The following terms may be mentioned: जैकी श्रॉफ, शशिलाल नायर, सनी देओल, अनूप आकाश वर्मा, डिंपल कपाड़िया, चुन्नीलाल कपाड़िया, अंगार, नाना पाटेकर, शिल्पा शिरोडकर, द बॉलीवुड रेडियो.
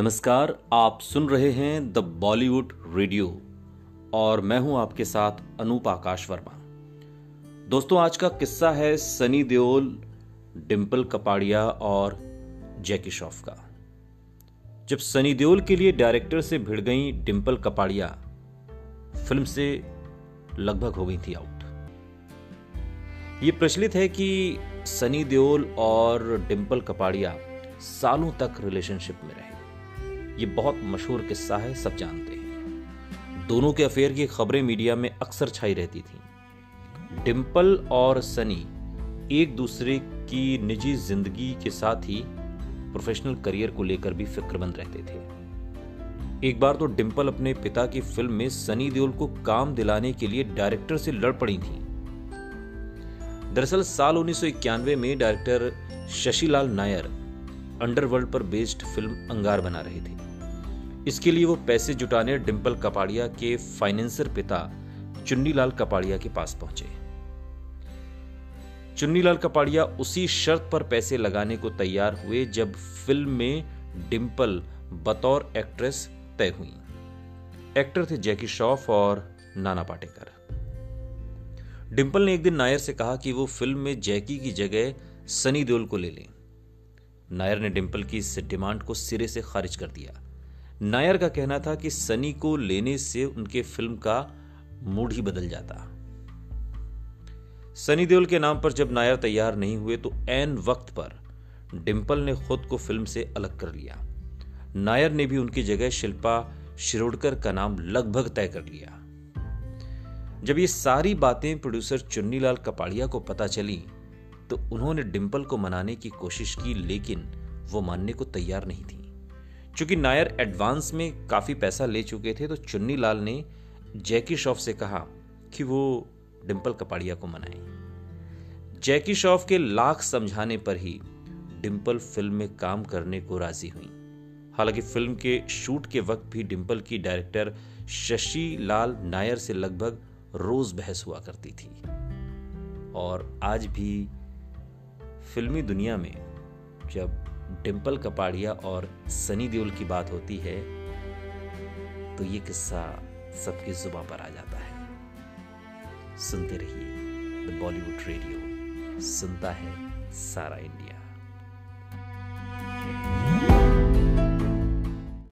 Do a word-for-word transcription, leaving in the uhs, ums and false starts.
नमस्कार, आप सुन रहे हैं द बॉलीवुड रेडियो और मैं हूं आपके साथ अनूप आकाश वर्मा। दोस्तों, आज का किस्सा है सनी देओल, डिंपल कपाड़िया और जैकी श्रॉफ का। जब सनी देओल के लिए डायरेक्टर से भिड़ गई डिंपल कपाड़िया, फिल्म से लगभग हो गई थी आउट। ये प्रचलित है कि सनी देओल और डिंपल कपाड़िया सालों तक रिलेशनशिप में रहे। ये बहुत मशहूर किस्सा है, सब जानते हैं। दोनों के अफेयर की खबरें मीडिया में अक्सर छाई रहती थीं। डिंपल और सनी एक दूसरे की निजी जिंदगी के साथ ही प्रोफेशनल करियर को लेकर भी फिक्रमंद रहते थे। एक बार तो डिंपल अपने पिता की फिल्म में सनी देओल को काम दिलाने के लिए डायरेक्टर से लड़ पड़ी थीं। दरअसल साल उन्नीस सौ इक्यानवे में डायरेक्टर शशिलाल नायर अंडरवर्ल्ड पर बेस्ड फिल्म अंगार बना रहे थे। इसके लिए वो पैसे जुटाने डिंपल कपाड़िया के फाइनेंसर पिता चुन्नीलाल कपाड़िया के पास पहुंचे। चुन्नीलाल कपाड़िया उसी शर्त पर पैसे लगाने को तैयार हुए जब फिल्म में डिंपल बतौर एक्ट्रेस तय हुई। एक्टर थे जैकी श्रॉफ और नाना पाटेकर। डिंपल ने एक दिन नायर से कहा कि वो फिल्म में जैकी की जगह सनी देओल को ले लें। नायर ने डिंपल की इस डिमांड को सिरे से खारिज कर दिया। नायर का कहना था कि सनी को लेने से उनके फिल्म का मूड ही बदल जाता। सनी देओल के नाम पर जब नायर तैयार नहीं हुए तो ऐन वक्त पर डिंपल ने खुद को फिल्म से अलग कर लिया। नायर ने भी उनकी जगह शिल्पा शिरोडकर का नाम लगभग तय कर लिया। जब ये सारी बातें प्रोड्यूसर चुन्नीलाल कपाड़िया को पता चली तो उन्होंने डिंपल को मनाने की कोशिश की, लेकिन वो मानने को तैयार नहीं थी। चूंकि नायर एडवांस में काफी पैसा ले चुके थे तो चुन्नीलाल ने जैकी श्रॉफ से कहा कि वो डिंपल कपाड़िया को मनाएं। जैकी श्रॉफ के लाख समझाने पर ही डिंपल फिल्म में काम करने को राजी हुई। हालांकि फिल्म के शूट के वक्त भी डिंपल की डायरेक्टर शशिलाल नायर से लगभग रोज बहस हुआ करती थी और आज भी फिल्मी दुनिया में जब डिंपल कपाड़िया और सनी देओल की बात होती है तो ये किस्सा सबकी जुबां पर आ जाता है। सुनते रहिए द बॉलीवुड रेडियो, सुनता है सारा इंडिया।